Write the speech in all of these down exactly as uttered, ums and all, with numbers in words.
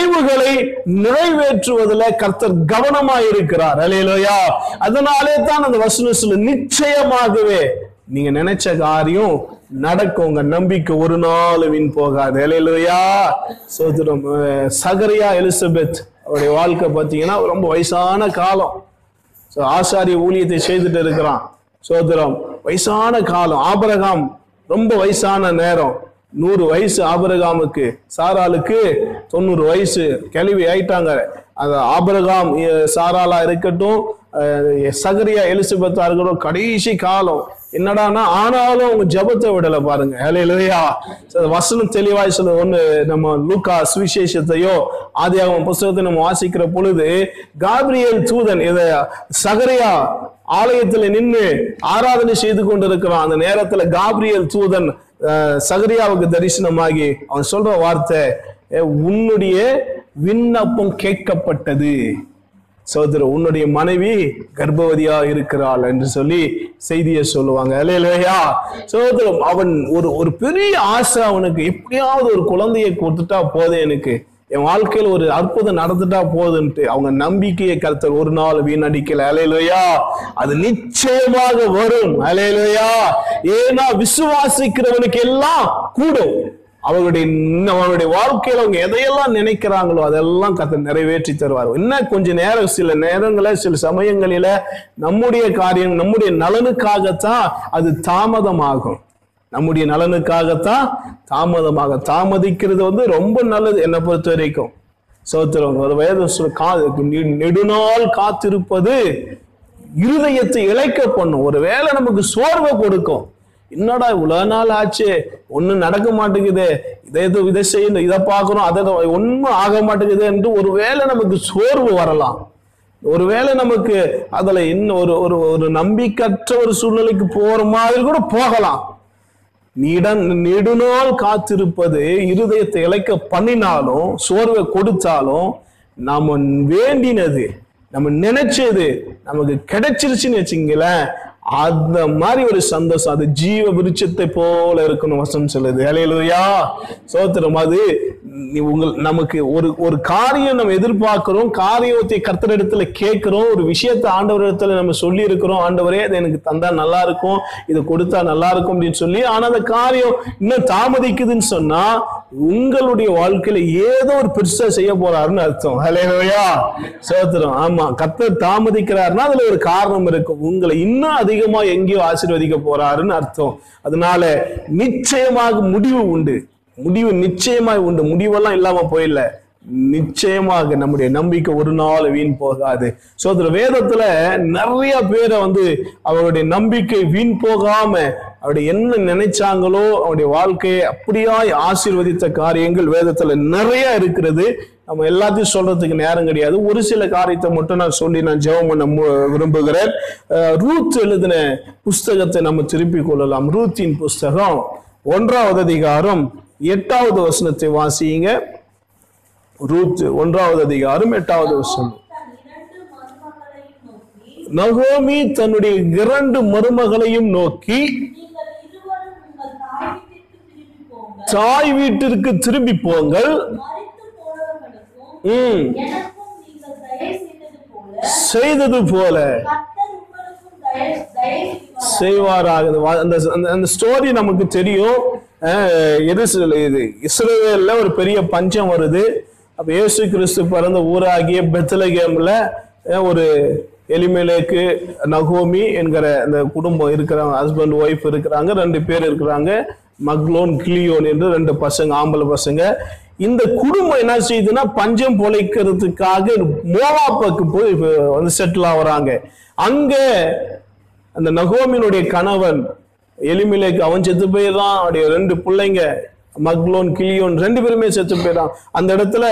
அசைவுகளை நிறைவேற்றுவதில் கர்த்தர் கவனமாயிருக்கிறார். அல்லேலூயா. அதனாலே தான் அந்த வசனத்துல நிச்சயமாகவே நீங்க நினைச்ச காரியம் நடக்கும். உங்க நம்பிக்கை ஒரு நாள் வீண் போகாது. அல்லேலூயா. சகோதரம் சகரியா எலிசபெத் அவருடைய வாழ்க்கை பார்த்தீங்கன்னா ரொம்ப வயசான காலம். ஸோ ஆசாரிய ஊழியத்தை செய்துட்டு இருக்கிறான். சகோதரம் வயசான காலம். ஆபிரகாம் ரொம்ப வயசான நேரம். நூறு வயசு ஆபிரகாமுக்கு, சாராளுக்கு தொண்ணூறு வயசு கேள்வி ஆயிட்டாங்க. அந்த ஆபிரகாம் சாராலா இருக்கட்டும், சகரியா எலிசபெத்தா இருக்கட்டும், கடைசி காலம். என்னடானா ஆனாலும் அவங்க ஜபத்தை விடல பாருங்க. ஹல்லேலூயா. வசனம் தெளிவாய் சொல்ல ஒண்ணு, நம்ம லூக்கா சுவிசேஷத்தையோ ஆதியாகம புத்தகத்தை நம்ம வாசிக்கிற பொழுது காப்ரியேல் தூதன் இத சகரியா ஆலயத்துல நின்று ஆராதனை செய்து கொண்டிருக்கிறான். அந்த நேரத்துல காப்ரியேல் தூதன் சகரியாவுக்கு தரிசனமாகி அவன் சொல்ற வார்த்தை, உன்னுடைய விண்ணப்பம் கேட்கப்பட்டது சகோதர, உன்னுடைய மனைவி கர்ப்பவதியா இருக்கிறாள் என்று சொல்லி செய்தியை சொல்லுவாங்க. அல்லேலூயா. சகோதரம் அவன் ஒரு ஒரு பெரிய ஆசை அவனுக்கு, எப்படியாவது ஒரு குழந்தையை கொடுத்துட்டா போதும், எனக்கு என் வாழ்க்கையில் ஒரு அற்புதம் நடந்துட்டா போதுன்ட்டு அவங்க நம்பிக்கையை கர்த்தர் ஒரு நாள் வீணடிக்கல. அல்லேலூயா. அது நிச்சயமாக வரும். அல்லேலூயா. ஏன்னா விசுவாசிக்கிறவனுக்கு எல்லாம் கூடும். அவருடைய அவருடைய வாழ்க்கையில அவங்க எதையெல்லாம் நினைக்கிறாங்களோ அதெல்லாம் கர்த்தர் நிறைவேற்றி தருவார். இன்னும் கொஞ்ச நேரம் சில நேரங்கள சில சமயங்களில நம்முடைய காரியம் நம்முடைய நலனுக்காகத்தான் அது தாமதமாகும். நம்முடைய நலனுக்காகத்தான் தாமதமாக தாமதிக்கிறது வந்து ரொம்ப நல்லது என்னை பொறுத்த வரைக்கும். சோத்திரம் வேதம் கா நெடுநாள் காத்திருப்பது இருதயத்தை இழைக்க பண்ணும். ஒரு வேளை நமக்கு சோர்வை கொடுக்கும். என்னடா இவ்வளவு நாள் ஆச்சு, ஒன்னும் நடக்க மாட்டேங்குது, இதை எதோ இதை செய்யணும், இதை பார்க்கணும், அதை ஒன்றும் ஆக மாட்டேங்குது என்று ஒரு வேளை நமக்கு சோர்வு வரலாம். ஒருவேளை நமக்கு அதுல இன்னும் ஒரு ஒரு ஒரு நம்பிக்கற்ற ஒரு சூழ்நிலைக்கு போற மாதிரி கூட போகலாம். நெடுநாள் காத்திருப்பது இருதயத்தை இழைக்க பண்ணினாலும் சோர்வை கொடுத்தாலும் நாம வேண்டினது நம்ம நினைச்சது நமக்கு கிடைச்சிருச்சுன்னு வச்சுங்களேன், அந்த மாதிரி ஒரு சந்தோஷம் அது ஜீவ விருட்சத்தை போல இருக்கணும் வசனம் சொல்லுது. அல்லேலூயா. சோத்திரம் அது உங்கள் நமக்கு ஒரு ஒரு காரியம் நம்ம எதிர்பார்க்கிறோம், காரியத்தை கர்த்தர் இடத்துல கேட்கிறோம், ஒரு விஷயத்த ஆண்டவர் இடத்துல நம்ம சொல்லி இருக்கிறோம், ஆண்டவரே அது எனக்கு தந்தா நல்லா இருக்கும், இதை கொடுத்தா நல்லா இருக்கும் அப்படின்னு சொல்லி, ஆனா அந்த காரியம் இன்னும் தாமதிக்குதுன்னு சொன்னா உங்களுடைய வாழ்க்கையில ஏதோ ஒரு பெருசா செய்ய போறாருன்னு அர்த்தம். அல்லேலூயா. சோத்திரம் ஆமா, கர்த்தர் தாமதிக்கிறாருன்னா அதுல ஒரு காரணம் இருக்கும். உங்களை இன்னும் அதிகமா எங்கேயோ ஆசீர்வதிக்க போறாருன்னு அர்த்தம். அதனால நிச்சயமாக முடிவு உண்டு, முடிவு நிச்சயமாக உண்டு. முடிவெல்லாம் இல்லாம போயிடல. நிச்சயமாக நம்முடைய நம்பிக்கை ஒரு நாள் வீண் போகாது. சோதர வேதத்துல நிறைய பேரை வந்து அவருடைய நம்பிக்கை வீண் போகாம அவருடைய என்ன நினைச்சாங்களோ அவருடைய வாழ்க்கையை அப்படியாய் ஆசீர்வதித்த காரியங்கள் வேதத்துல நிறைய இருக்கிறது. நம்ம எல்லாத்தையும் சொல்றதுக்கு நேரம் கிடையாது. ஒரு சில காரியத்தை மட்டும் நான் சொல்லி நான் ஜெபம் பண்ண விரும்புகிறேன். ரூத் எழுதின புஸ்தகத்தை நம்ம திருப்பி கொள்ளலாம். ரூத்தின் புஸ்தகம் ஒன்றாவது அதிகாரம் எட்டாவது வசனத்தை வாசியுங்க. ரூத் ஒன்றாவது அதிகாரம் எட்டாவது வசனம். நகோமி தன்னுடைய இரண்டு மருமகளையும் நோக்கி, தாய் வீட்டிற்கு திரும்பி போங்கள், செய்தது போல செய்வாராக. அந்த ஸ்டோரி நமக்கு தெரியும். இஸ்ரவேல்ல ஒரு பெரிய பஞ்சம் வருது. அப்ப இயேசு கிறிஸ்து பிறந்த ஊராகிய பெத்லகேம்ல ஒரு எலிமெலேக்கு நகோமி என்கிற அந்த குடும்பம் இருக்கிறாங்க. ஹஸ்பண்ட் ஒய்ஃப் இருக்கிறாங்க, ரெண்டு பேர் இருக்கிறாங்க. மக்லோன் கிளியோன் என்று ரெண்டு பசங்க, ஆம்பளை பசங்க. இந்த குடும்பம் என்ன செய்யுதுன்னா பஞ்சம் பொழைக்கிறதுக்காக மோவாப்புக்கு போய் வந்து செட்டில் ஆகுறாங்க. அங்க அந்த நகோமியினுடைய கணவன் எலிமெலேக்கு அவன் செத்து போயிடறான். அவருடைய ரெண்டு பிள்ளைங்க மக்லோன் கிளியோன் ரெண்டு பேருமே செத்து போயிடறான். அந்த இடத்துல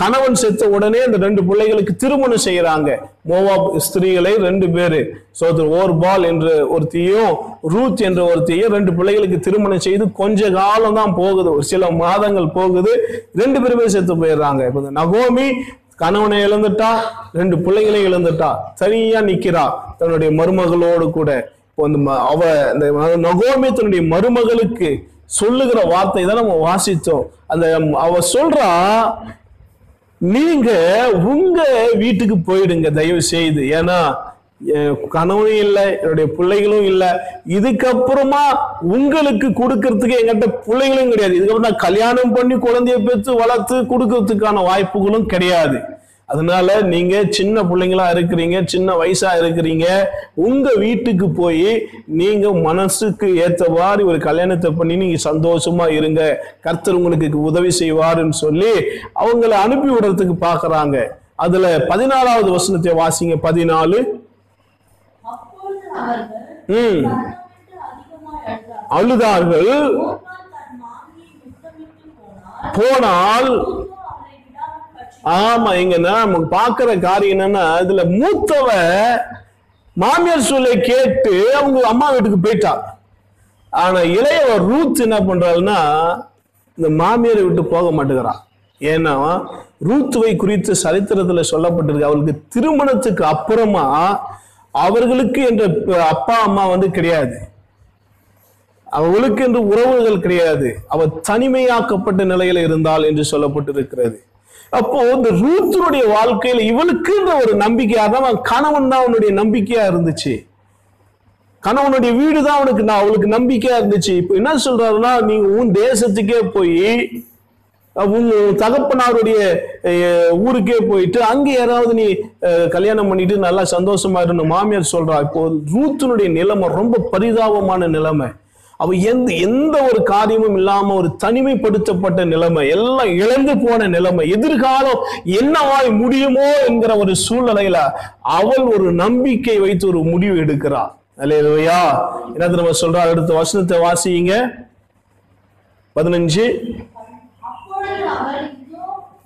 கணவன் செத்த உடனே அந்த ரெண்டு பிள்ளைகளுக்கு திருமணம் செய்யறாங்க. மோவாப் ஸ்திரீகளை ரெண்டு பேரு, சோதர் ஓர்பால் என்ற ஒருத்தையும் ரூத் என்ற ஒருத்தையும் ரெண்டு பிள்ளைகளுக்கு திருமணம் செய்து கொஞ்ச காலம் தான் போகுது, ஒரு சில மாதங்கள் போகுது, ரெண்டு பேருமே செத்து போயிடுறாங்க. இப்ப நகோமி கணவனை இழந்துட்டா, ரெண்டு பிள்ளைகளை இழந்துட்டா, தனியா நிக்கிறா தன்னுடைய மருமகளோடு கூட. அவ இந்த நகோமி தன்னுடைய மருமகளுக்கு சொல்லுகிற வார்த்தை தான் நம்ம வாசித்தோம். அந்த அவ சொல்றா, நீங்க உங்க வீட்டுக்கு போயிடுங்க தயவு செய்து, ஏன்னா கணவனும் இல்லை என்னுடைய பிள்ளைகளும் இல்லை, இதுக்கப்புறமா உங்களுக்கு கொடுக்கறதுக்கு எங்கிட்ட பிள்ளைகளும் கிடையாது, இதுக்கப்புறம் நான் கல்யாணம் பண்ணி குழந்தைய பெற்று வளர்த்து கொடுக்கறதுக்கான வாய்ப்புகளும் கிடையாது, அதனால நீங்க சின்ன பிள்ளைங்களா இருக்கிறீங்க, சின்ன வயசா இருக்கிறீங்க, உங்க வீட்டுக்கு போய் நீங்க மனசுக்கு ஏற்றவாறு ஒரு கல்யாணத்தை பண்ணி நீங்க சந்தோஷமா இருங்க, கர்த்தர் உங்களுக்கு உதவி செய்வாருன்னு சொல்லி அவங்களை அனுப்பி விடுறதுக்கு பாக்குறாங்க. அதுல பதினாலாவது வசனத்தை வாசிங்க. பதினாலு. உம் அழுதார்கள் போனால். ஆமா, இங்கன்னா நமக்கு பாக்குற காரியம் என்னன்னா, இதுல மூத்தவ மாமியார் சொல்ல கேட்டு அவங்க அம்மா வீட்டுக்கு போயிட்டா. ஆனா இளையவ ரூத் என்ன பண்றாள்னா, இந்த மாமியாரை விட்டு போக மாட்டேங்கிறான். ஏன்னா ரூத்துவை குறித்து சரித்திரத்துல சொல்லப்பட்டிருக்கு, அவளுக்கு திருமணத்துக்கு அப்புறமா அவர்களுக்கு என்ற அப்பா அம்மா வந்து கிடையாது, அவளுக்கு என்று உறவுகள் கிடையாது, அவள் தனிமையாக்கப்பட்ட நிலையில இருந்தாள் என்று சொல்லப்பட்டிருக்கிறது. அப்போ இந்த ரூத்தினுடைய வாழ்க்கையில இவளுக்குன்ற ஒரு நம்பிக்கையா தான் கணவன் தான் அவனுடைய நம்பிக்கையா இருந்துச்சு, கணவனுடைய வீடு தான் அவனுக்கு நான் அவளுக்கு நம்பிக்கையா இருந்துச்சு. இப்போ என்ன சொல்றாருன்னா, நீங்க உன் தேசத்துக்கே போய் உங்க தகப்பனாருடைய ஊருக்கே போயிட்டு அங்கே யாராவது நீ கல்யாணம் பண்ணிட்டு நல்லா சந்தோஷமா இருன்னு மாமியார் சொல்றா. இப்போ ரூத்தினுடைய நிலைமை ரொம்ப பரிதாபமான நிலைமை, அவ எந்த எந்த ஒரு காரியமும் இல்லாம ஒரு தனிமைப்படுத்தப்பட்ட நிலைமை, எல்லாம் இழந்து போன நிலைமை, எதிர்காலம் என்னவாய் முடியுமோ என்கிற ஒரு சூழ்நிலையில அவள் ஒரு நம்பிக்கை வைத்து ஒரு முடிவு எடுக்கிறாள். அல்லேலூயா. என்னது நம்ம சொல்றா, அடுத்த வசனத்தை வாசிங்க. பதினஞ்சு.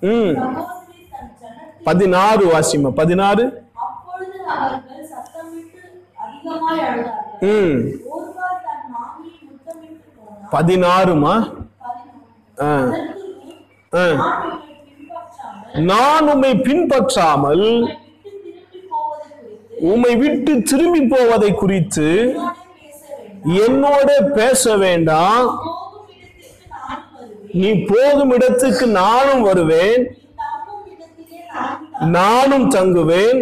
உம் பதினாறு வாசிமா. பதினாறு. உம் பதினாறுமா. நான் உம்மை பின்பற்றாமல் உம்மை விட்டு திரும்பி போவதை குறித்து என்னோட பேச வேண்டாம், நீ போகும் இடத்துக்கு நானும் வருவேன், நானும் தங்குவேன்,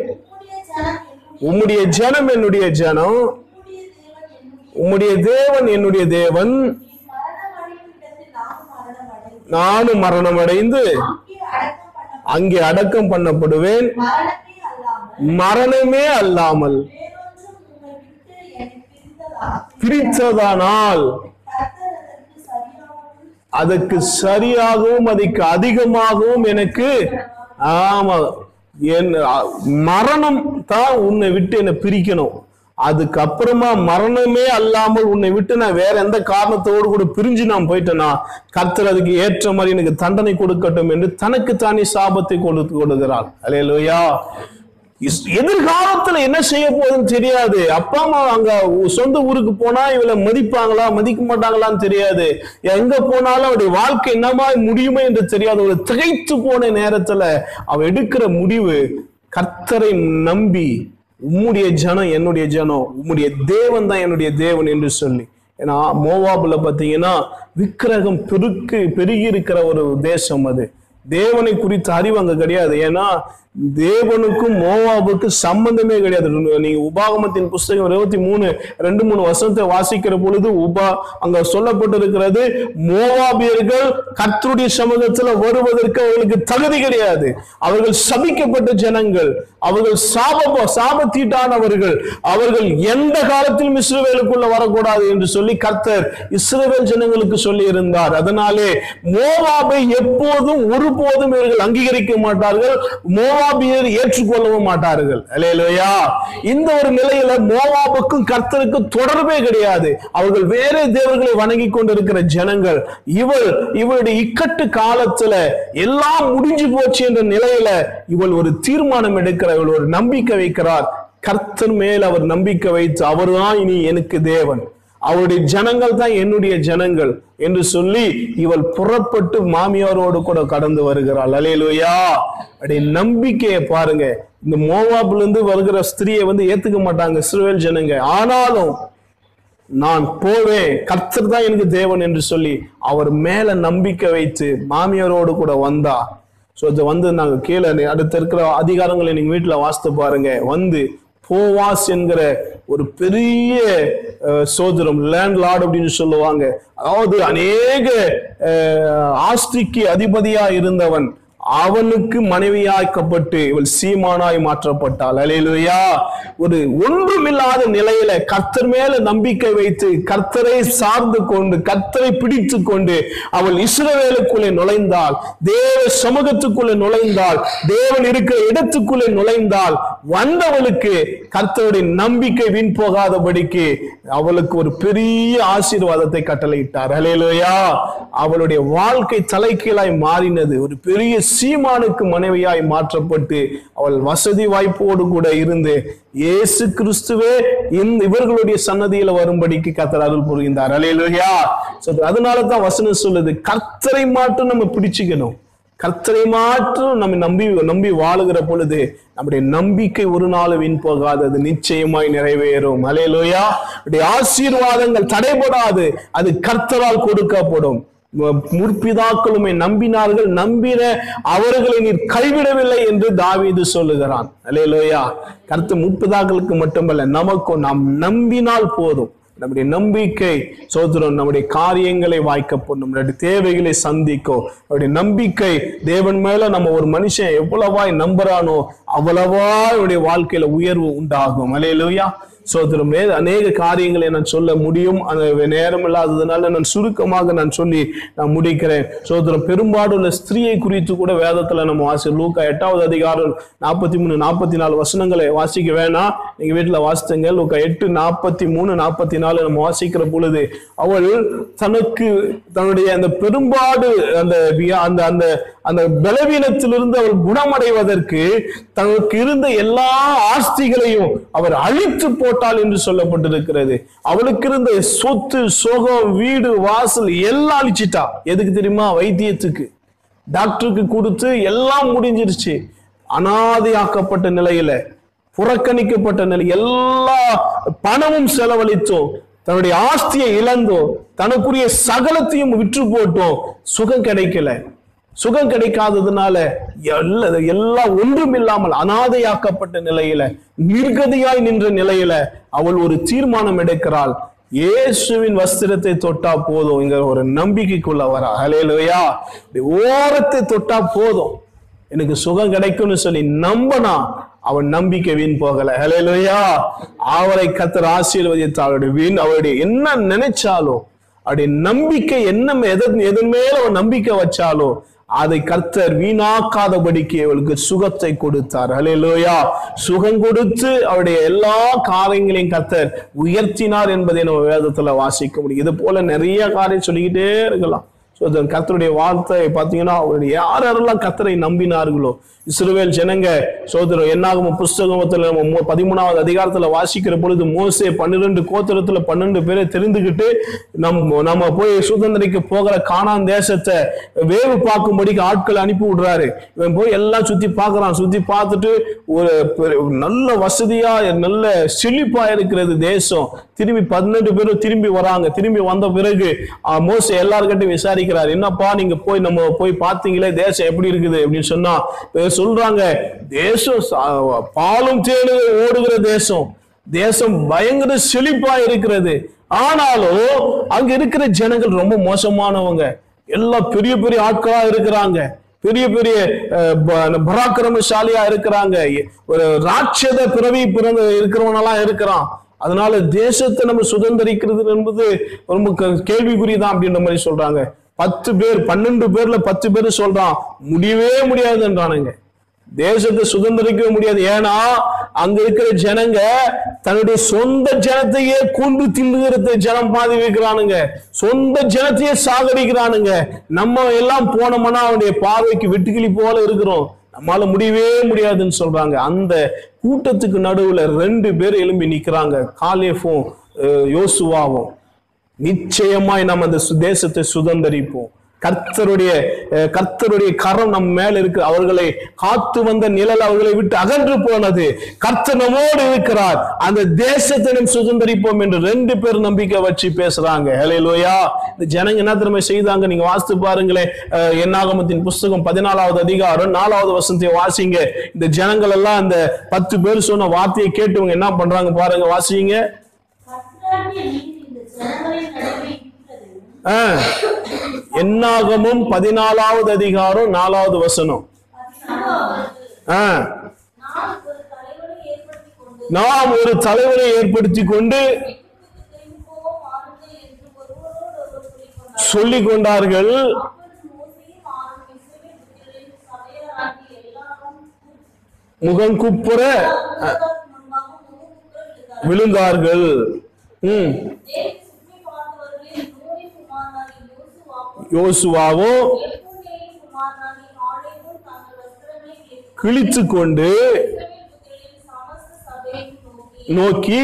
உம்முடைய ஜனம் என்னுடைய ஜனம், உம்முடைய தேவன் என்னுடைய தேவன், நானும் மரணம் அடைந்து அங்கே அடக்கம் பண்ணப்படுவேன், மரணமே அல்லாமல் பிரித்ததானால் அதற்கு சரியாகவும் அதுக்கு அதிகமாகவும் எனக்கு ஆமா என் மரணம் தான் உன்னை விட்டு என்னை பிரிக்கணும், அதுக்கப்புறமா மரணமே அல்லாமல் உன்னை விட்டு நான் வேற எந்த காரணத்தோடு கூட பிரிஞ்சு நான் போயிட்டேன்னா கர்த்தர் அதுக்கு ஏற்ற மாதிரி எனக்கு தண்டனை கொடுக்கட்டும் என்று தனக்குத்தானே சாபத்தை கொடுத்து கொடுக்கிறாள். அல்லேலூயா. எதிர்காலத்துல என்ன செய்ய போகுதுன்னு தெரியாது, அப்பா அம்மா அங்க சொந்த ஊருக்கு போனா இவளை மதிப்பாங்களா மதிக்க மாட்டாங்களான்னு தெரியாது, எங்க போனாலும் அவருடைய வாழ்க்கை என்னமா முடியுமே என்று தெரியாது, ஒரு திகைத்து போன நேரத்துல அவ எடுக்கிற முடிவு கர்த்தரை நம்பி உம்முடைய ஜனம் என்னுடைய ஜனம், உம்முடைய தேவன் தான் என்னுடைய தேவன் என்று சொல்லி. ஏன்னா மோவாபுல பார்த்தீங்கன்னா விக்கிரகம் பெருக்கு பெருகி இருக்கிற ஒரு தேசம், அது தேவனை குறித்த அறிவு அங்க கிடையாது, ஏன்னா தேவனுக்கும் மோவாபுக்கும் சம்பந்தமே கிடையாது. நீங்க உபாகமத்தின் புஸ்தகம் இருபத்தி மூணு ரெண்டு மூணு வசனத்தை வாசிக்கிற பொழுது உபா அங்க சொல்லப்பட்டிருக்கிறது, மோவாபியர்கள் கர்த்தருடைய சமூகத்துல வருவதற்கு அவர்களுக்கு தகுதி கிடையாது, அவர்கள் சபிக்கப்பட்ட ஜனங்கள், அவர்கள் சாப சாபத்தீட்டானவர்கள், அவர்கள் எந்த காலத்திலும் இஸ்ரவேலுக்குள்ள வரக்கூடாது என்று சொல்லி கர்த்தர் இஸ்ரவேல் ஜனங்களுக்கு சொல்லி இருந்தார். அதனாலே மோவாபை எப்போதும் ஒருபோதும் இவர்கள் அங்கீகரிக்க மாட்டார்கள், மோவா ஏற்றுக்கொள்ளவும் மாட்டார்கள். அல்லேலூயா. இந்த ஒரு நிலையில மோவாபுக்கும் கர்த்தருக்கும் தொடர்பே கிடையாது, அவர்கள் வேற தேவர்களை வணங்கி கொண்டிருக்கிற ஜனங்கள். இவள் இவளுடைய இக்கட்டு காலத்துல எல்லாம் முடிஞ்சு போச்சு என்ற நிலையில இவள் ஒரு தீர்மானம் எடுக்கிற, இவள் ஒரு நம்பிக்கை வைக்கிறார் கர்த்தர் மேல். அவர் நம்பிக்கை வைத்து அவர் தான் இனி எனக்கு தேவன், அவருடைய ஜனங்கள் தான் என்னுடைய ஜனங்கள் என்று சொல்லி இவள் புறப்பட்டு மாமியாரோடு கூட கடந்து வருகிறாள். அல்லேலூயா. அப்படி நம்பிக்கையை பாருங்க. இந்த மோவாபிலிருந்து வருகிற ஸ்திரியை வந்து ஏத்துக்க மாட்டாங்க இஸ்ரவேல் ஜனங்க, ஆனாலும் நான் போவேன், கர்த்தர் தான் எனக்கு தேவன் என்று சொல்லி அவர் மேல நம்பிக்கை வைத்து மாமியாரோடு கூட வந்தா. ஸோ இது வந்து நாங்கள் கீழே அடுத்த இருக்கிற அதிகாரங்களை நீங்கள் வீட்டில் வாசித்து பாருங்க. வந்து போவாஸ் என்கிற ஒரு பெரிய சோதரம், லேண்ட் லார்டு அப்படின்னு சொல்லுவாங்க, அதாவது அநேக ஆஸ்திக்கு அதிபதியா இருந்தவன், அவனுக்கு மனைவியாக்கப்பட்டு இவள் சீமானாய் மாற்றப்பட்டாள். அல்லேலூயா. ஒரு ஒன்றுமில்லாத நிலையில கர்த்தர் மேல நம்பிக்கை வைத்து கர்த்தரை சார்ந்து கொண்டு கர்த்தரை பிடித்து கொண்டு அவள் இஸ்ரவேலுக்குள்ளே நுழைந்தாள், தேவ சமூகத்துக்குள்ளே நுழைந்தாள், தேவன் இருக்கிற இடத்துக்குள்ளே நுழைந்தாள். வந்தவளுக்கு கர்த்தருடைய நம்பிக்கை வீண் போகாதபடிக்கு அவளுக்கு ஒரு பெரிய ஆசீர்வாதத்தை கட்டளையிட்டார். அல்லேலூயா. அவளுடைய வாழ்க்கை தலைகீழாய் மாறினது. ஒரு பெரிய சீமானுக்கு மனைவியாய் மாற்றப்பட்டு அவள் வசதி வாய்ப்போடு கூட இருந்து இயேசு கிறிஸ்துவே இவர்களுடைய சன்னதியில வரும்படிக்கு கர்த்தர் அருள் புரிந்தார். அல்லேலூயா. அதனால தான் வசனம் சொல்லுது, கர்த்தரை மாற்றம் நம்ம பிடிச்சுக்கணும். கர்த்தரை மாற்றம் நம்ம நம்பி நம்பி வாழுகிற பொழுது நம்முடைய நம்பிக்கை ஒரு நாள் வீண் போகாதது, நிச்சயமாய் நிறைவேறும். அல்லேலூயா. ஆசீர்வாதங்கள் தடைபடாது, அது கர்த்தரால் கொடுக்கப்படும். முற்பிதாக்களுமே நம்பினார்கள், நம்பின அவர்களை நீர் கைவிடவில்லை என்று தாவீது சொல்லுகிறான். அல்லேலூயா. கர்த்தர் முற்பிதாக்களுக்கு மட்டுமல்ல, நமக்கும் நாம் நம்பினால் போதும். நம்முடைய நம்பிக்கை சோதரம் நம்முடைய காரியங்களை வாய்க்கப்படும், நம்முடைய தேவைகளை சந்திக்கும். நம்முடைய நம்பிக்கை தேவன் மேல நம்ம ஒரு மனுஷன் எவ்வளவாய் நம்புறானோ அவ்வளவா அவருடைய வாழ்க்கையில உயர்வு உண்டாகும். அல்லேலூயா. சோதரம் அநேக காரியங்களை நான் சொல்ல முடியும், அந்த நேரம் இல்லாததுனால நான் சுருக்கமாக நான் சொல்லி நான் முடிக்கிறேன். சோதரம் பெரும்பாடுள்ள ஸ்திரீயை குறித்து கூட வேதத்துல நம்ம வாசி லூக்கா எட்டாவது அதிகாரம் நாற்பத்தி மூணு நாற்பத்தி நாலு வசனங்களை வாசிக்க வேணாம், நீங்க வீட்டுல வாசித்துங்க. லூக்கா எட்டு நாற்பத்தி மூணு நாற்பத்தி நாலு நம்ம வாசிக்கிற பொழுது அவள் தனக்கு தன்னுடைய அந்த பெரும்பாடு அந்த அந்த அந்த அந்த பலவீனத்திலிருந்து அவள் குணமடைவதற்கு தனக்கு இருந்த எல்லா ஆஸ்திகளையும் அவர் அழித்து போட்டாள் என்று சொல்லப்பட்டிருக்கிறது. அவளுக்கு இருந்த சொத்து சோகம் வீடு வாசல் எல்லாம் அழிச்சிட்டா. எதுக்கு தெரியுமா? வைத்தியத்துக்கு, டாக்டருக்கு கொடுத்து எல்லாம் முடிஞ்சிருச்சு. அனாதையாக்கப்பட்ட நிலையில, புறக்கணிக்கப்பட்ட நிலை, எல்லா பணமும் செலவழித்தோம், தன்னுடைய ஆஸ்தியை இழந்தோம், தனக்குரிய சகலத்தையும் விற்று போட்டோம். சுகம் கிடைக்கல. சுகம் கிடைக்காததுனால எல்லா எல்லாம் ஒன்றும் இல்லாமல் அனாதையாக்கப்பட்ட நிலையில, நிர்கதியாய் நின்ற நிலையில அவள் ஒரு தீர்மானம் எடுக்கிறாள், இயேசுவின் வஸ்திரத்தை தொட்டா போதும் என்கிற ஒரு நம்பிக்கைக்குள்ள வரா. அல்லேலூயா. ஓரத்தை தொட்டா போதும், எனக்கு சுகம் கிடைக்கும்னு சொல்லி நம்பனா அவன் நம்பிக்கை வீண் போகல. அல்லேலூயா. அவளை கர்த்தர் ஆசீர்வதித்தாள். அவருடைய வீண் அவருடைய என்ன நினைச்சாலும், அவருடைய நம்பிக்கை என்ன எதன் எதன் மேல அவன் நம்பிக்கை வச்சாலும் அதை கர்த்தர் வீணாக்காதபடிக்கு அவளுக்கு சுகத்தை கொடுத்தார். அல்லேலூயா. சுகம் கொடுத்து அவருடைய எல்லா காரியங்களையும் கர்த்தர் உயர்த்தினார் என்பதை நம்ம வேதத்துல வாசிக்க முடியும். இது போல நிறைய காரியம் சொல்லிக்கிட்டே இருக்கலாம். கர்த்தருடைய வார்த்தை பாத்தீங்கன்னா அவருடைய யார் யாரெல்லாம் கர்த்தரை நம்பினார்களோ இஸ்ரவேல் ஜனங்க சோதரம் என்னாகும் புஸ்தகத்துல நம்ம பதிமூணாவது அதிகாரத்துல வாசிக்கிற பொழுது மோசே பன்னிரெண்டு கோத்திரத்துல பன்னெண்டு பேரை தெரிந்துகிட்டு நம் நம்ம போய் சுதந்திரிக்கு போகிற கானான் தேசத்தை வேவு பார்க்கும்படிக்கு ஆட்களை அனுப்பி விடுறாரு. இவன் போய் எல்லாம் சுத்தி பார்க்கறான். சுத்தி பார்த்துட்டு ஒரு நல்ல வசதியா நல்ல செழிப்பா இருக்கிறது தேசம். திரும்பி பதினெட்டு பேரும் திரும்பி வராங்க. திரும்பி வந்த பிறகு மோசே எல்லார்கிட்டையும் விசாரிக்கிறார், என்னப்பா நீங்க போய் நம்ம போய் பார்த்தீங்களே தேசம் எப்படி இருக்குது அப்படின்னு சொன்னா சொல்றாங்க, தேசம் பாலும் தேனும் ஓடுகிற தேசம், தேசம் பயங்கர செழிப்பா இருக்கிறது. ஆனாலும் அங்க இருக்கிற ஜனங்கள் ரொம்ப மோசமானவங்க, எல்லாம் பெரிய பெரிய ஆட்களா இருக்கிறாங்க, பெரிய பெரிய பராக்கிரமசாலியா இருக்கிறாங்க, ஒரு ராட்சத பிறவி பிறந்த இருக்கிறவனெல்லாம் இருக்கிறான். அதனால தேசத்தை நம்ம சுதந்திரிக்கிறது என்பது ரொம்ப கேள்விக்குறிதான் அப்படின்ற மாதிரி சொல்றாங்க. பத்து பேர் பன்னெண்டு பேர்ல பத்து பேர் சொல்றான் முடியவே முடியாதுன்றானுங்க, தேசத்தை சுதந்திரிக்கவே முடியாது. ஏன்னா அங்க இருக்கிற ஜனங்க தன்னுடைய சொந்த ஜனத்தையே கொண்டு தின்னுகிறத ஜனம் பாதி வைக்கிறானுங்க, சொந்த ஜனத்தையே சாகடிக்கிறானுங்க. நம்ம எல்லாம் போனோம்னா அவனுடைய பார்வைக்கு வெட்டுக்கிளி போல இருக்கிறோம், நம்மளால முடியவே முடியாதுன்னு சொல்றாங்க. அந்த கூட்டத்துக்கு நடுவுல ரெண்டு பேர் எழும்பி நிக்கிறாங்க, காலேஃபும் யோசுவாவும். நிச்சயமாய் நம்ம அந்த தேசத்தை சுதந்திரிப்போம், கர்த்தருடைய கர்த்தருடைய கரம் நம் மேல இருக்கு. அவர்களை காத்து வந்த நிழல் அவர்களை விட்டு அகன்று போனது. கர்த்தர் நம்மோடு இருக்கிறார், அந்த தேசத்தை சுதந்திரிப்போம் என்று ரெண்டு பேர் நம்பிக்கை வச்சு பேசுறாங்க. ஹல்லேலூயா. இந்த ஜனங்க என்ன திறமை செய்தாங்க, நீங்க வாசித்து பாருங்களேன். என்னாகமத்தின் புஸ்தகம் பதினாலாவது அதிகாரம் நாலாவது வசனத்தை வாசிங்க. இந்த ஜனங்கள் எல்லாம் அந்த பத்து பேர் சொன்ன வார்த்தையை கேட்டுவங்க என்ன பண்றாங்க பாருங்க, வாசிங்க. என்னாகமும் பதினாலாவது அதிகாரம் நாலாவது வசனம். நாம் ஒரு தலைவரை ஏற்படுத்தி கொண்டு சொல்லிக் கொண்டார்கள். முகம் குப்புற விழுந்தார்கள். உம் யோசுவாவோ கிழித்து கொண்டு நோக்கி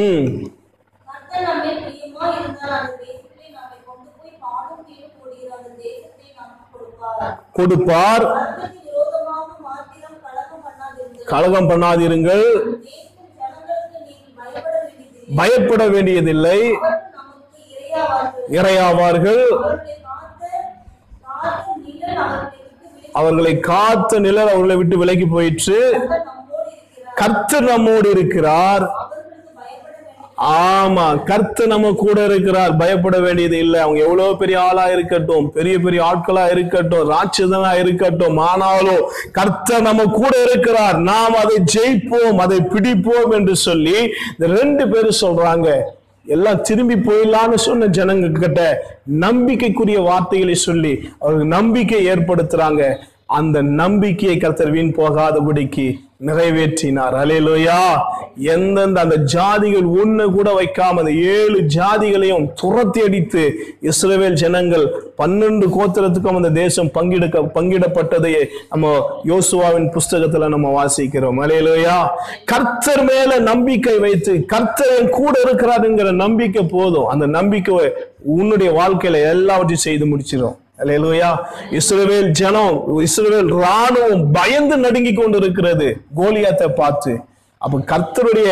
உம் கொடுப்பார். கலகம் பண்ணாதிருங்கள், பயப்பட வேண்டியதில்லை, இறையாவார்கள். அவர்களை காத்த நிழல் அவர்களை விட்டு விலகி போயிற்று. கர்த்தர் நம்மோடு இருக்கிறார். ஆமா, கர்த்தர் நம்ம கூட இருக்கிறார், பயப்பட வேண்டியது இல்லை. அவங்க எவ்வளவு பெரிய ஆளா இருக்கட்டும், பெரிய பெரிய ஆட்களா இருக்கட்டும், ராட்சதனா இருக்கட்டும், ஆனாலும் கர்த்தர் நம்ம கூட இருக்கிறார். நாம் அதை ஜெயிப்போம், அதை பிடிப்போம் என்று சொல்லி இந்த ரெண்டு பேரும் சொல்றாங்க. எல்லாம் திரும்பி போயிடலான்னு சொன்ன ஜனங்க கிட்ட நம்பிக்கைக்குரிய வார்த்தைகளை சொல்லி அவருக்கு நம்பிக்கை ஏற்படுத்துறாங்க. அந்த நம்பிக்கையை கர்த்தர் வீண் போகாதபடிக்கு நிறைவேற்றினார். ஹல்லேலூயா. எந்தெந்த அந்த ஜாதிகள் ஒண்ணு கூட வைக்காம அந்த ஏழு ஜாதிகளையும் துரத்தி அடித்து இஸ்ரவேல் ஜனங்கள் பன்னெண்டு கோத்திரத்துக்கும் அந்த தேசம் பங்கிடுக்க பங்கிடப்பட்டதையே நம்ம யோசுவாவின் புஸ்தகத்துல நம்ம வாசிக்கிறோம். ஹல்லேலூயா. கர்த்தர் மேல நம்பிக்கை வைத்து கர்த்தர் கூட இருக்கிறாருங்கிற நம்பிக்கை போதும். அந்த நம்பிக்கை உன்னுடைய வாழ்க்கையில எல்லாவற்றையும் செய்து முடிச்சிடும். அல்லேலூயா. இஸ்ரவேல் ஜனம், இஸ்ரவேல் ராணுவம் பயந்து நடுங்கி கொண்டு இருக்கிறது கோலியாத்தை பார்த்து. அப்ப கர்த்தருடைய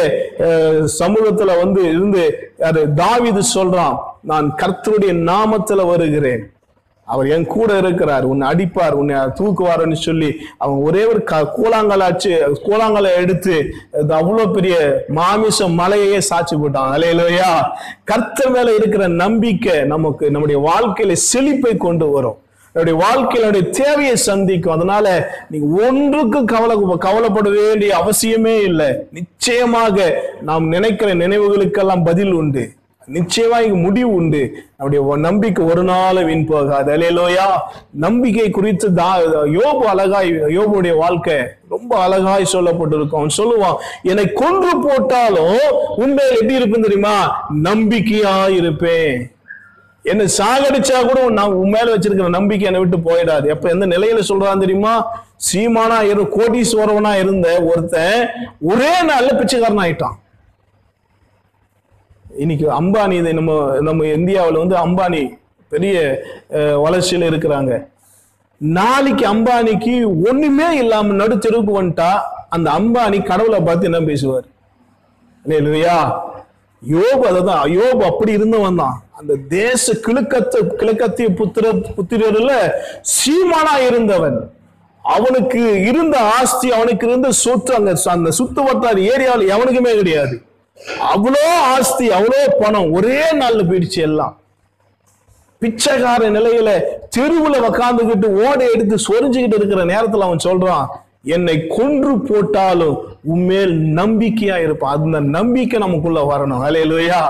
சமூகத்துல வந்து இருந்து அது தாவீது சொல்றான், நான் கர்த்தருடைய நாமத்துல வருகிறேன், அவர் என் கூட இருக்கிறார், உன்னை அடிப்பார், உன்னை தூக்குவார்ன்னு சொல்லி அவன் ஒரே ஒரு க கூழாங்கலாச்சு கூழாங்கலை எடுத்து அவ்வளோ பெரிய மாமிச மலையே சாட்சி போட்டான். ஹல்லேலூயா. கர்த்தர் மேல இருக்கிற நம்பிக்கை நமக்கு நம்முடைய வாழ்க்கையில செழிப்பை கொண்டு வரும், நம்முடைய வாழ்க்கையினுடைய தேவையை சந்திக்கும். அதனால நீங்க ஒன்றுக்கு கவலை கவலைப்பட வேண்டிய அவசியமே இல்லை. நிச்சயமாக நாம் நினைக்கிற நினைவுகளுக்கெல்லாம் பதில் உண்டு, நிச்சயமா இங்க முடிவு உண்டு. நம்முடைய நம்பிக்கை ஒரு நாள் வீண் போகாது. அல்லேலூயா. நம்பிக்கை குறித்து தா யோபு அழகாய் யோபுடைய வாழ்க்கை ரொம்ப அழகாய் சொல்லப்பட்டிருக்கும். அவன் சொல்லுவான், என்னை கொன்று போட்டாலும் உண்மையில எப்படி இருப்பேன் தெரியுமா, நம்பிக்கையா இருப்பேன். என்னை சாகடிச்சா கூட நான் உன் மேல வச்சிருக்கிற நம்பிக்கை என்னை விட்டு போயிடாது. எப்ப எந்த நிலையில சொல்றான் தெரியுமா, சீமானா இரு கோடீஸ்வரவனா இருந்த ஒருத்தன் ஒரே நாள்ல பிச்சைக்காரன் ஆயிட்டான். இன்னைக்கு அம்பானி, இதை நம்ம நம்ம இந்தியாவில் வந்து அம்பானி பெரிய வளர்ச்சியில் இருக்கிறாங்க. நாளைக்கு அம்பானிக்கு ஒண்ணுமே இல்லாம நடுத்தெருக்கு வந்துட்டா அந்த அம்பானி கடவுளை பார்த்து என்ன பேசுவார்? இல்லையா? யோபு அதான், யோபு அப்படி இருந்து வந்தான். அந்த தேச கிழக்கத்து கிழக்கத்திய புத்திர புத்திரர்ல சீமானா இருந்தவன், அவனுக்கு இருந்த ஆஸ்தி, அவனுக்கு இருந்த சொத்து அங்க அந்த சுத்து வட்டார ஏரியாவில் எவனுக்குமே கிடையாது. அவ்வளோ ஆஸ்தி, அவ்வளோ பணம் ஒரே நாள்ல போயிடுச்சு. எல்லாம் பிச்சைக்கார நிலையில தெருவுல உக்காந்துக்கிட்டு ஓடை எடுத்து சொரிஞ்சுக்கிட்டு இருக்கிற நேரத்துல அவன் சொல்றான், என்னை கொன்று போட்டாலும் உண்மையில் நம்பிக்கையா இருப்பான். அந்த நம்பிக்கை நமக்குள்ள வரணும். ஹல்லேலூயா.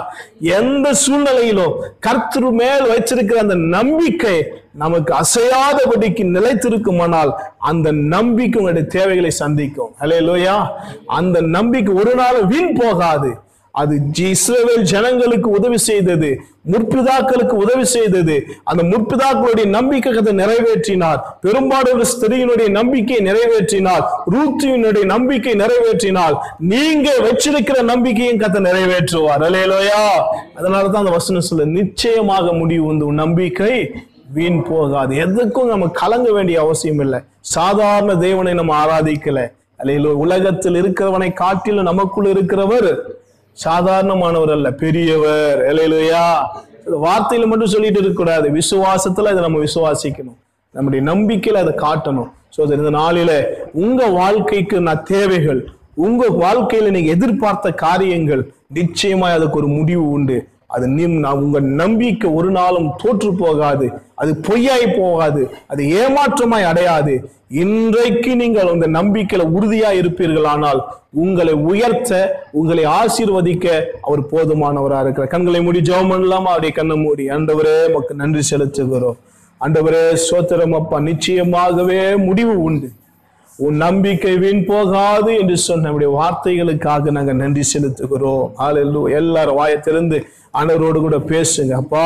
எந்த சூழ்நிலையிலும் கர்த்தர் மேல் வச்சிருக்கிற அந்த நம்பிக்கை நமக்கு அசையாதபடிக்கு நிலைத்திருக்குமானால் அந்த நம்பிக்கை உங்களுடைய தேவைகளை சந்திக்கும். ஹல்லேலூயா. அந்த நம்பிக்கை ஒரு நாள் வீண் போகாது. அது இஸ்ரவேல் ஜனங்களுக்கு உதவி செய்தது, முற்பிதாக்களுக்கு உதவி செய்தது. அந்த முற்பிதாக்களுடைய நம்பிக்கையை நிறைவேற்றினார். பெரும்பாலான ஸ்திரீயினுடைய நம்பிக்கையை நிறைவேற்றினார். ரூத்தினுடைய நம்பிக்கை நிறைவேற்றினார். நீங்க வச்சிருக்கிற நம்பிக்கையும் கதை நிறைவேற்றுவார். அல்லேலூயா. அதனாலதான் அந்த வசனம் சொல்ல நிச்சயமாக முடிவு வந்து உன் நம்பிக்கை வீண் போகாது. எதுக்கும் நம்ம கலங்க வேண்டிய அவசியம் இல்லை. சாதாரண தேவனை நம்ம ஆராதிக்கல. அல்லேலூயா. உலகத்தில் இருக்கிறவனை காட்டிலும் நமக்குள் இருக்கிறவர் சாதாரணமானவர் அல்ல, பெரியவர். அல்லேலூயா. வார்த்தையில மட்டும் சொல்லிட்டு இருக்க கூடாது, விசுவாசத்துல அதை நம்ம விசுவாசிக்கணும், நம்முடைய நம்பிக்கையில அதை காட்டணும். சோ இந்த நாளில உங்க வாழ்க்கைக்கு நான் தேவைகள், உங்க வாழ்க்கையில நீங்க எதிர்பார்த்த காரியங்கள் நிச்சயமா அதுக்கு ஒரு முடிவு உண்டு. அது நிம் உங்க நம்பிக்கை ஒரு நாளும் தோற்று போகாது, அது பொய்யாய் போகாது, அது ஏமாற்றமாய் அடையாது. இன்றைக்கு நீங்கள் அந்த நம்பிக்கையில உறுதியா இருப்பீர்களானால் உங்களை உயர்த்த, உங்களை ஆசீர்வதிக்க அவர் போதுமானவரா இருக்கிறார். கண்களை மூடி ஜெபம் பண்ணலாமா? அப்படியே கண்ணை மூடி ஆண்டவரே உமக்கு நன்றி செலுத்துகிறோம். ஆண்டவரே ஸ்தோத்திரம் அப்பா, நிச்சயமாகவே முடிவு உண்டு, உன் நம்பிக்கை வீண் போகாது என்று சொன்ன நம்முடைய வார்த்தைகளுக்காக நாங்கள் நன்றி செலுத்துகிறோம். ஹல்லேலூயா. எல்லாரும் வாயத்திலிருந்து ஆண்டவரோடு கூட பேசுங்க. அப்பா,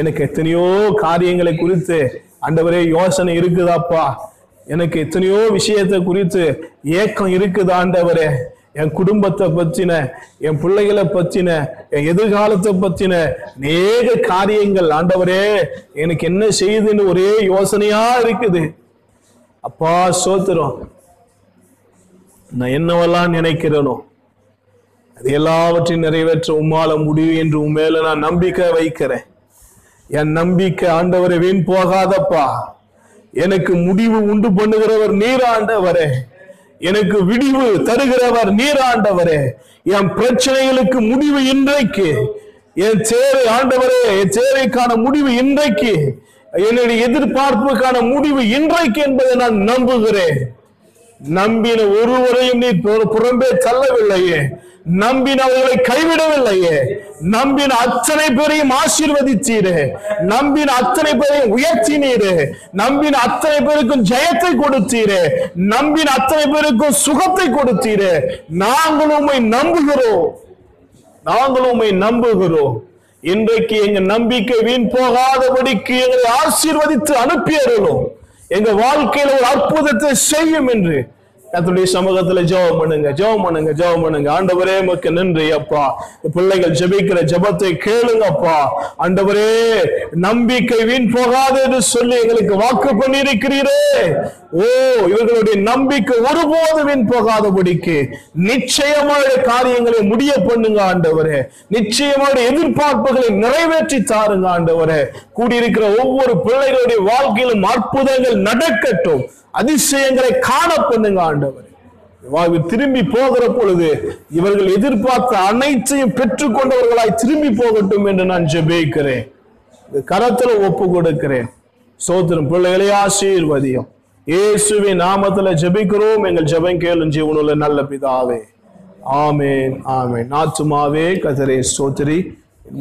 எனக்கு எத்தனையோ காரியங்களை குறித்து ஆண்டவரே யோசனை இருக்குதாப்பா, எனக்கு எத்தனையோ விஷயத்தை குறித்து ஏக்கம் இருக்குது ஆண்டவரே. என் குடும்பத்தை பற்றின, என் பிள்ளைகளை பற்றின, என் எதிர்காலத்தை பற்றின அநேக காரியங்கள் ஆண்டவரே எனக்கு என்ன செய்யுதுன்னு ஒரே யோசனையா இருக்குது அப்பா. ஸ்தோத்திரம். நான் என்னவெல்லாம் நினைக்கிறேனோ அது எல்லாவற்றையும் நிறைவேற்ற உம்மால முடியும் என்று உன் மேல நான் நம்பிக்கை வைக்கிறேன். என் நம்பிக்கை ஆண்டவரை வீண் போகாதப்பா. எனக்கு முடிவு உண்டு பண்ணுகிறவர் நீராண்டவரே, எனக்கு விடிவு தருகிறவர் நீராண்டவரே. என் பிரச்சனைகளுக்கு முடிவு இன்றைக்கு, என் சேவை ஆண்டவரே, என் சேவைக்கான முடிவு இன்றைக்கு, என்னுடைய எதிர்பார்ப்புக்கான முடிவு இன்றைக்கு என்பதை நான் நம்புகிறேன். நம்பின ஒருவரையும் நீ புறம்பே தள்ளவில்லையே, நம்பின அவர்களை கைவிடவில்லையே, நம்பின அத்தனை பேரையும் ஆசீர்வதித்தீரே, நம்பின அத்தனை பேரையும் உயர்த்தினீரே, நம்பின அத்தனை பேருக்கும் ஜெயத்தை கொடுத்தீரே, நம்பின அத்தனை பேருக்கும் சுகத்தை கொடுத்தீரே. நாங்களும் உம்மை நம்புகிறோம், நாங்களும் உம்மை நம்புகிறோம். இன்றைக்கு எங்க நம்பிக்கை வீண் போகாதபடிக்கு எங்களை ஆசீர்வதித்து அனுப்பியறோம். எங்க வாழ்க்கையில ஒரு அற்புதத்தை செய்யும் என்று கர்த்தருடைய சமூகத்துல ஜெபம் பண்ணுங்க, ஜெபம் பண்ணுங்க, ஜெபம் பண்ணுங்க. ஆண்டவரே உமக்கு நன்றி அப்பா. பிள்ளைகள் ஜெபிக்கிற ஜெபத்தை கேளுங்க அப்பா. ஆண்டவரே, நம்பிக்கை வீண் போகாது என்று சொல்லி எங்களுக்கு வாக்கு பண்ணி இருக்கிறீரே. ஓ, இவர்களுடைய நம்பிக்கை ஒருபோது வீண் போகாதபடிக்கு நிச்சயமான காரியங்களை முடிய பண்ணுங்க ஆண்டவரே. நிச்சயமான எதிர்பார்ப்புகளை நிறைவேற்றி தாருங்க ஆண்டவரே. கூடியிருக்கிற ஒவ்வொரு பிள்ளைகளுடைய வாழ்க்கையிலும் அற்புதங்கள் நடக்கட்டும், அதிசயங்களை காண பண்ணுங்க ஆண்டவரே. திரும்பி போகிற பொழுது இவர்கள் எதிர்பார்த்த அனைத்தையும் பெற்றுக் கொண்டவர்களாய் திரும்பி போகட்டும் என்று நான் ஜெபிக்கிறேன், கரத்துல ஒப்பு கொடுக்கிறேன். சோதரும் பிள்ளைகளே ஆசீர்வதியும். இயேசுவின் நாமத்துல ஜெபிக்கிறோம் எங்கள் ஜெபம் கேளும் ஜீவனுள்ள நல்ல பிதாவே. ஆமேன், ஆமேன். ஆத்துமாவே கர்த்தரை ஸ்தோத்திரி,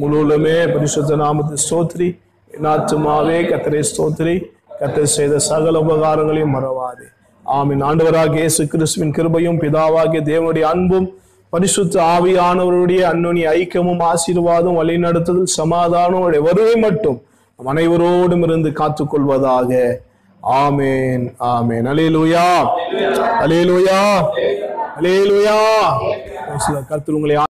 முழுவலுமே பரிசுத்த நாமத்தை ஸ்தோத்திரி. ஆத்துமாவே கர்த்தரை ஸ்தோத்திரி, கர்த்தர் செய்த சகல உபகாரங்களையும் மறவாதே. ஆமீன். ஆண்டவராகிய இயேசு கிறிஸ்துவின் கிருபையும் பிதாவாகிய தேவனுடைய அன்பும் பரிசுத்த ஆவியானவருடைய அன்னுனி ஐக்கியமும் ஆசீர்வாதம் வழிநடத்துதல் சமாதானம் வருகை மட்டும் நம் அனைவரோடும் இருந்து காத்துக்கொள்வதாக. ஆமேன், ஆமேன். அல்லேலூயா, அல்லேலூயா, அல்லேலூயா. கர்த்தர் உங்களை